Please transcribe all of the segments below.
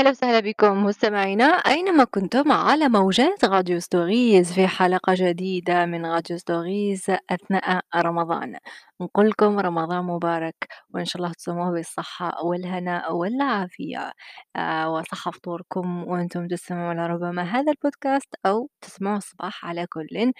أهلا وسهلا بكم مستمعينا أينما كنتم على موجات راديو ستوريز في حلقة جديدة من راديو ستوريز أثناء رمضان. نقول لكم رمضان مبارك وإن شاء الله تصوموه بالصحة والهنا والعافية، وصحة فطوركم وأنتم تسمعون ربما هذا البودكاست أو تسمعوا الصباح. على كل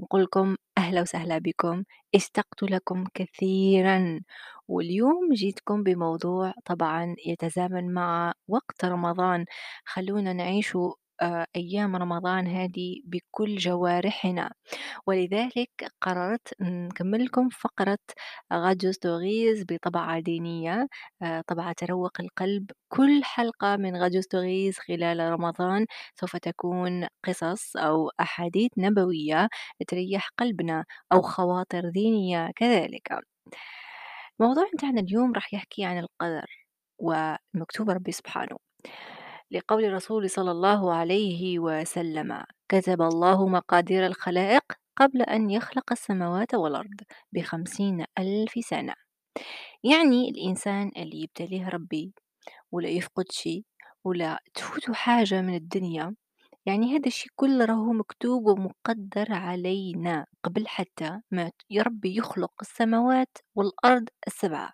نقول لكم أهلا وسهلا بكم، اشتقت لكم كثيرا، واليوم جيتكم بموضوع طبعا يتزامن مع وقت رمضان. خلونا نعيش أيام رمضان هذه بكل جوارحنا، ولذلك قررت نكملكم فقرة راديو ستوريز بطبعة دينية، طبعة تروق القلب. كل حلقة من راديو ستوريز خلال رمضان سوف تكون قصص أو أحاديث نبوية تريح قلبنا أو خواطر دينية كذلك. موضوع نتاعنا اليوم راح يحكي عن القدر ومكتوب ربي سبحانه، لقول الرسول صلى الله عليه وسلم: كتب الله مقادير الخلائق قبل أن يخلق السماوات والأرض ب50,000 سنة. يعني الإنسان اللي يبتليه ربي ولا يفقد شيء ولا تفوت حاجة من الدنيا، يعني هذا الشيء كله راهو مكتوب ومقدر علينا قبل حتى ما ربي يخلق السماوات والأرض 7.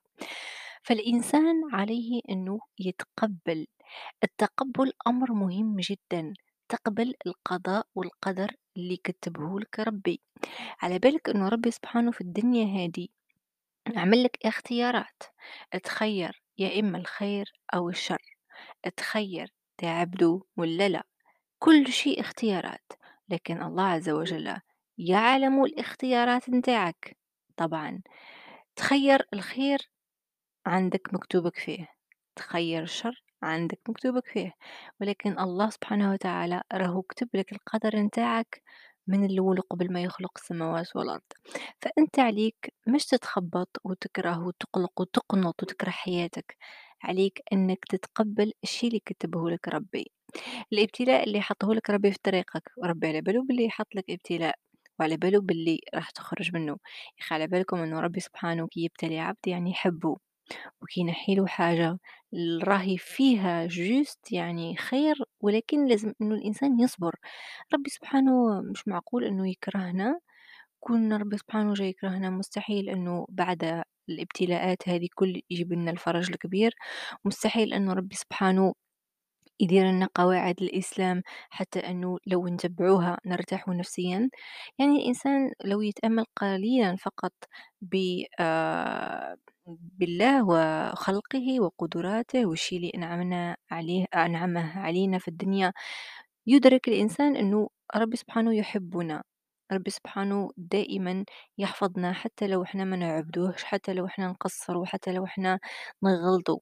فالإنسان عليه أنه يتقبل. التقبل أمر مهم جدا، تقبل القضاء والقدر اللي كتبه لك ربي. على بالك أنه ربي سبحانه في الدنيا هذه عمل لك اختيارات، تخير يا إما الخير أو الشر، تخير تعبده ولا لا، كل شيء اختيارات. لكن الله عز وجل يعلم الاختيارات نتاعك. طبعا تخير الخير عندك مكتوبك فيه، تخير الشر عندك مكتوبك فيه، ولكن الله سبحانه وتعالى راهو كتب لك القدر نتاعك من الأول قبل ما يخلق السماوات والأرض. فأنت عليك مش تتخبط وتكره وتقلق وتقنط وتكره حياتك، عليك أنك تتقبل الشيء اللي كتبه لك ربي، الابتلاء اللي حطه لك ربي في طريقك. ربي على باله باللي يحط لك ابتلاء، وعلى باله باللي راح تخرج منه. على بالكم أنه ربي سبحانه كي يبتلي عبد يعني يحبه، وكي نحيله حاجة راهي فيها جوست يعني خير، ولكن لازم انه الانسان يصبر. ربي سبحانه مش معقول انه يكرهنا، كون ربي سبحانه جاي يكرهنا مستحيل انه بعد الابتلاءات هذه كل يجيب لنا الفرج الكبير. مستحيل انه ربي سبحانه يدير لنا قواعد الإسلام حتى أنه لو نتبعوها نرتاح نفسيا. يعني الإنسان لو يتأمل قليلا فقط بالله وخلقه وقدراته والشيء اللي أنعمه علينا في الدنيا، يدرك الإنسان أنه ربي سبحانه يحبنا. ربي سبحانه دائما يحفظنا حتى لو احنا ما نعبدوهش، حتى لو احنا نقصروا، حتى لو احنا نغلطوا.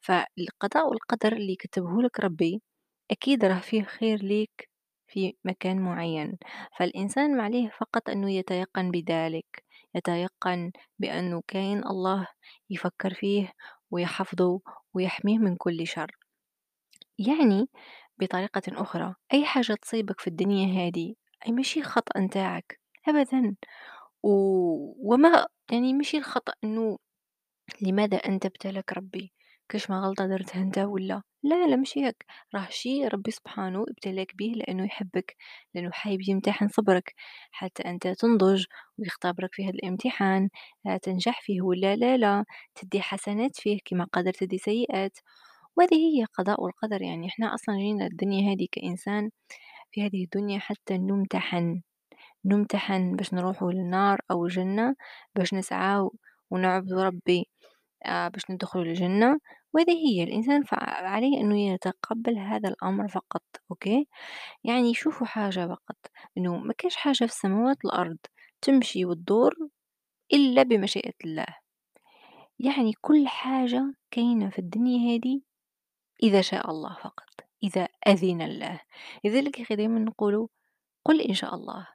فالقضاء والقدر اللي كتبه لك ربي أكيد راه فيه خير ليك في مكان معين. فالإنسان معليه فقط أنه يتيقن بذلك، يتيقن بأنه كاين الله يفكر فيه ويحفظه ويحميه من كل شر. يعني بطريقة أخرى، أي حاجة تصيبك في الدنيا هذه أي ماشي خطأ نتاعك أبدا، وما يعني ماشي الخطأ أنه لماذا أنت ابتلك ربي، كاش ما غلطة درتها انت ولا لا مش هيك. راه شي ربي سبحانه ابتلاك به لانه يحبك، لانه حايب يمتحن صبرك حتى انت تنضج ويختبرك في هذا الامتحان، تنجح فيه ولا لا، تدي حسنات فيه كما قدر تدي سيئات. وهذه هي قضاء والقدر. يعني احنا اصلا جينا الدنيا هذه كإنسان في هذه الدنيا حتى نمتحن باش نروحوا للنار او الجنة، باش نسعى ونعبد ربي باش ندخلوا الجنة. وهذه هي الإنسان عليه أنه يتقبل هذا الأمر فقط. أوكي، يعني شوفوا حاجة فقط، أنه ما كاش حاجة في السماوات الأرض تمشي وتدور إلا بمشيئة الله. يعني كل حاجة كاينة في الدنيا هذه إذا شاء الله فقط، إذا أذن الله. لذلك يخي دايما نقولوا قل إن شاء الله،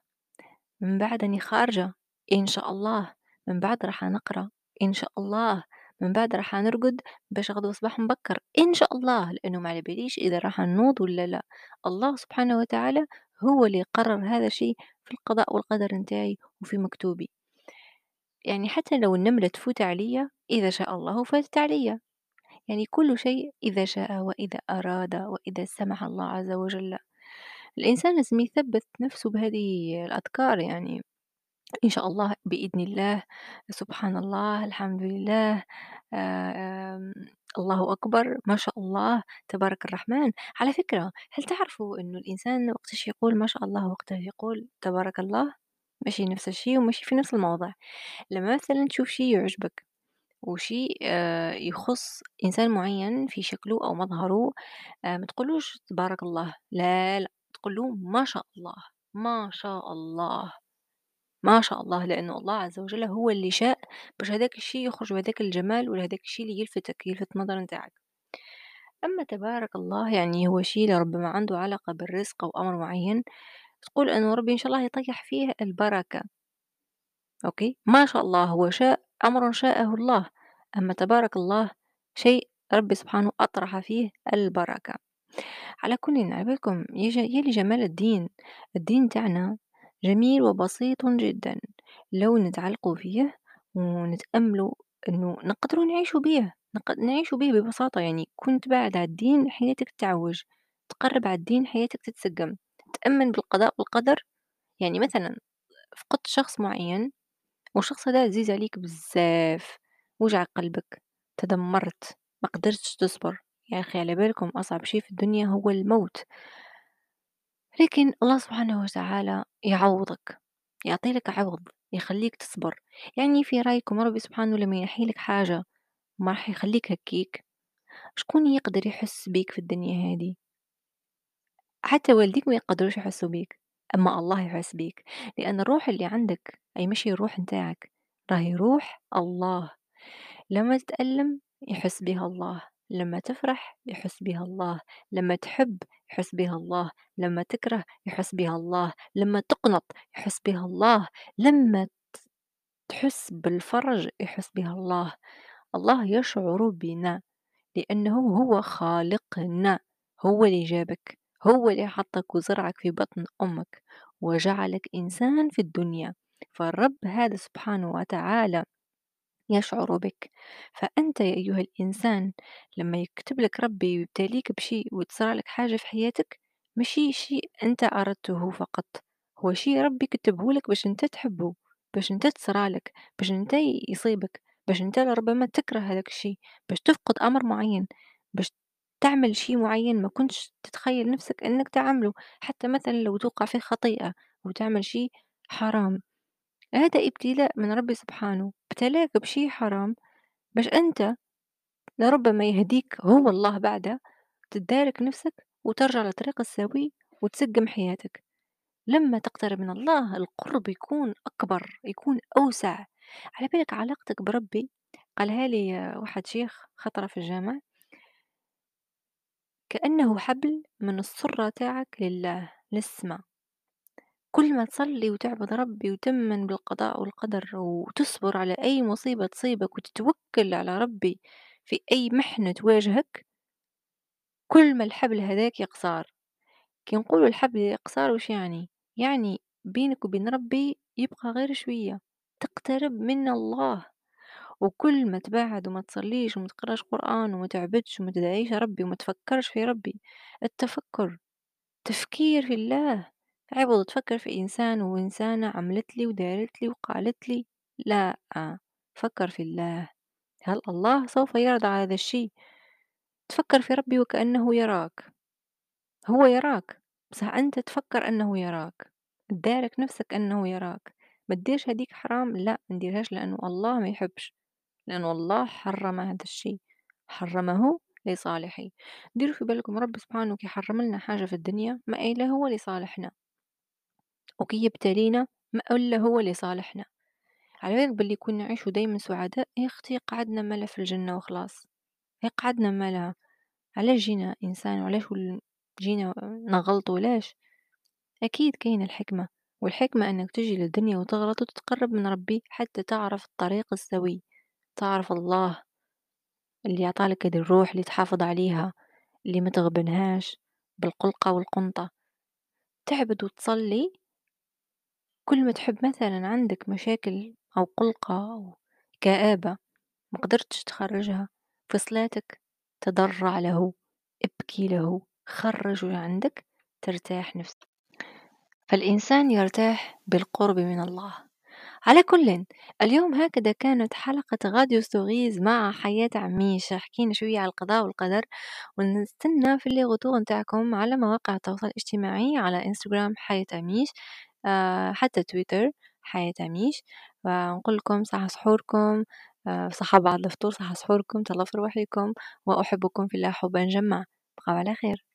من بعد أني خارجة إن شاء الله، من بعد راح نقرأ إن شاء الله، من بعد راح نرقد باش غدوة صباح مبكر ان شاء الله، لانه ما على باليش اذا راح نوض ولا لا. الله سبحانه وتعالى هو اللي قرر هذا الشيء في القضاء والقدر نتاعي وفي مكتوبي. يعني حتى لو النملة تفوت عليا اذا شاء الله فاتت عليا، يعني كل شيء إذا شاء وإذا أراد وإذا سمح الله عز وجل. الإنسان لازم يثبت نفسه بهذه الأذكار، يعني إن شاء الله بإذن الله، سبحان الله، الحمد لله، آم، الله أكبر، ما شاء الله، تبارك الرحمن. على فكرة، هل تعرفوا أنه الإنسان وقتاش يقول ما شاء الله وقتاش يقول تبارك الله ماشي نفس الشيء وماشي في نفس الموضع؟ لما مثلا تشوف شيء يعجبك وشيء يخص إنسان معين في شكله أو مظهره، ما تقولوش تبارك الله، لا لا، تقولوا ما شاء الله، ما شاء الله، ما شاء الله، لأنه الله عز وجل هو اللي شاء باش هذاك الشيء يخرج بهذاك الجمال ولا هذاك الشيء اللي يلفت النظر نتاعك. أما تبارك الله يعني هو شيء لربما عنده علاقة بالرزق أو أمر معين، تقول أنه ربي إن شاء الله يطيح فيه البركة. أوكي، ما شاء الله هو شاء، أمر شاءه الله. أما تبارك الله شيء ربي سبحانه أطرح فيه البركة. على كل، على بالكم، يلي جمال الدين تاعنا جميل وبسيط جدا لو نتعلقوا فيه ونتأملوا انه نقدروا نعيشوا بيه، نعيشوا بيه ببساطة. يعني كنت بعد على الدين حياتك تتعوج، تقرب على الدين حياتك تتسقم، تأمن بالقضاء والقدر. يعني مثلا فقدت شخص معين والشخص هذا عزيز عليك بزاف، وجع قلبك، تدمرت، ما قدرتش تصبر، يا أخي على بالكم أصعب شيء في الدنيا هو الموت. لكن الله سبحانه وتعالى يعوضك، يعطي لك عوض، يخليك تصبر. يعني في رأيكم ربي سبحانه لما ينحي لك حاجة ما راح يخليك هكيك؟ شكون يقدر يحس بيك في الدنيا هذه؟ حتى والديك ما يقدروش يحسوا بيك، أما الله يحس بيك، لأن الروح اللي عندك، أي ماشي الروح نتاعك، راهي روح الله. لما تتألم يحس بها الله، لما تفرح يحس بها الله، لما تحب يحس بها الله، لما تكره يحس بها الله، لما تقنط يحس بها الله، لما تحس بالفرج يحس بها الله. الله يشعر بنا لأنه هو خالقنا، هو اللي جابك، هو اللي حطك وزرعك في بطن أمك وجعلك إنسان في الدنيا. فالرب هذا سبحانه وتعالى يشعر بك. فأنت يا أيها الإنسان لما يكتب لك ربي ويبتليك بشيء وتصرى لك حاجة في حياتك، ماشي شيء أنت أردته فقط، هو شيء ربي كتبه لك باش أنت تحبه، باش أنت تصرى لك، باش أنت يصيبك، باش أنت ربما تكره هذاك الشيء، باش تفقد أمر معين، باش تعمل شيء معين ما كنتش تتخيل نفسك أنك تعمله. حتى مثلا لو توقع في خطيئة وتعمل شيء حرام، هذا ابتلاء من ربي سبحانه، ابتلاك بشي حرام باش انت لربما يهديك هو الله بعده، تدارك نفسك وترجع لطريق السوي وتسقم حياتك. لما تقترب من الله القرب يكون أكبر، يكون أوسع. على بالك علاقتك بربي، قالها لي واحد شيخ خطرة في الجامع، كأنه حبل من الصرة تاعك لله، للسماء. كل ما تصلي وتعبد ربي وتمن بالقضاء والقدر وتصبر على أي مصيبة تصيبك وتتوكل على ربي في أي محنة تواجهك، كل ما الحبل هذاك يقصار. كي نقولوا الحبل يقصار، وش يعني؟ يعني بينك وبين ربي يبقى غير شوية، تقترب من الله. وكل ما تبعد وما تصليش وما تقراش قرآن وما تعبدش وما تدعيش ربي وما تفكرش في ربي، التفكر، تفكير في الله، عبد تفكر في إنسان وإنسانة عملت لي ودارت لي وقالت لي، لا، فكر في الله، هل الله سوف يرضى على هذا الشيء؟ تفكر في ربي وكأنه يراك، هو يراك، بس أنت تفكر أنه يراك، تدارك نفسك أنه يراك، ما تديرش هديك حرام، لا ما نديرهاش، لأنه الله ما يحبش، لأنه الله حرم هذا الشيء، حرمه لصالحي. ديروا في بالكم رب سبحانه كي حرم لنا حاجة في الدنيا ما إلا هو لصالحنا، وكي يبتلينا ما إلا هو لصالحنا. على بالك باللي كنا نعيشوا دايما سعداء، يا اختي قعدنا ملا في الجنة وخلاص، هي قعدنا ملا، علاش جينا إنسان وعلاش جينا نغلط ولاش؟ أكيد كاين الحكمة، والحكمة أنك تجي للدنيا وتغلط وتتقرب من ربي حتى تعرف الطريق السوي، تعرف الله اللي عطالك هذه الروح اللي تحافظ عليها، اللي ما تغبنهاش بالقلقة والقنطة. تعبد وتصلي، كل ما تحب مثلا عندك مشاكل أو قلقة أو كآبة ما قدرتش تخرجها في صلاتك، تضرع له، ابكي له، خرجه عندك ترتاح نفسك. فالإنسان يرتاح بالقرب من الله. على كل، اليوم هكذا كانت حلقة غاديو ستوريز مع حياة عميشة، حكينا شوية على القضاء والقدر، ونستنى في اللي غطوة نتاعكم على مواقع التواصل الاجتماعي، على انستغرام حياة عميش، حتى تويتر حياة عميش. ونقول لكم صح سحوركم، صحة بعد الفطور، صح سحوركم، تلفوا روحيكم، وأحبكم في الله حبا جما. بقاو على خير.